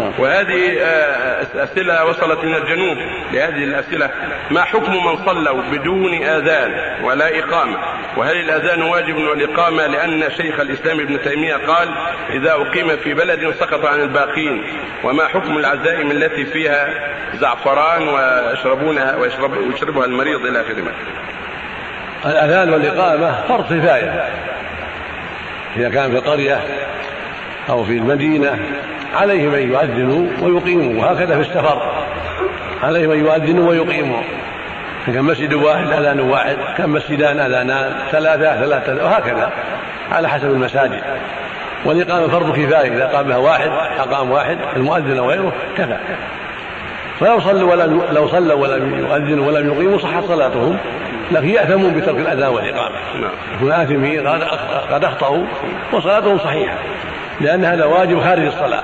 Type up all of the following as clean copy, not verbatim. وهذه الأسئلة وصلت من الجنوب لهذه الأسئلة. ما حكم من صلوا بدون آذان ولا إقامة؟ وهل الأذان واجب والإقامة؟ لأن شيخ الإسلام ابن تيمية قال إذا أقيم في بلد سقط عن الباقين. وما حكم العزائم التي فيها زعفران ويشربها المريض إلى آخره؟ الأذان والإقامة فرض كفاية إذا كان في القرية أو في المدينة عليهم أن يؤذنوا ويقيموا، وهكذا في السفر عليهم أن يؤذنوا ويقيموا. كان مسجد واحد أذان واحد، كان مسجدان أذانان، ثلاثة وهكذا على حسب المساجد. والإقامة فرض كفاية إذا قامها واحد أقام واحد المؤذن وغيره كفى. فلو صلوا ولم يؤذنوا ولم يقيموا صحت صلاتهم، لكن يأثمون بترك الأذان والإقامة، يكون آثمين قد أخطأوا وصلاتهم صحيحة، لأن هذا واجب خارج الصلاة،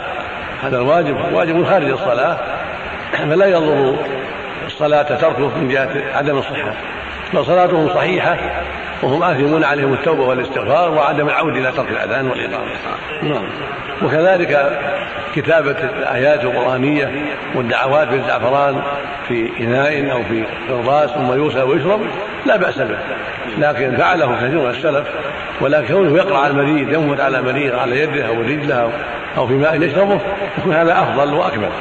هذا الواجب واجب خارج الصلاة، فلا يضر الصلاة تركه من جهة عدم الصحة، بل صلاتهم صحيحة وهم آثمون عليهم التوبة والاستغفار وعدم العود إلى ترك الأذان والإقامة. وكذلك كتابة الآيات القرآنية والدعوات بالزعفران في إناء أو في قرطاس ثم يوسى ويشرب لا بأس به، لكن فعله كثير من السلف. ولكنه يقرأ على المريض، ينفث على مريض على يده أو رجله أو في ماء يشربه، يكون هذا أفضل وأكمل.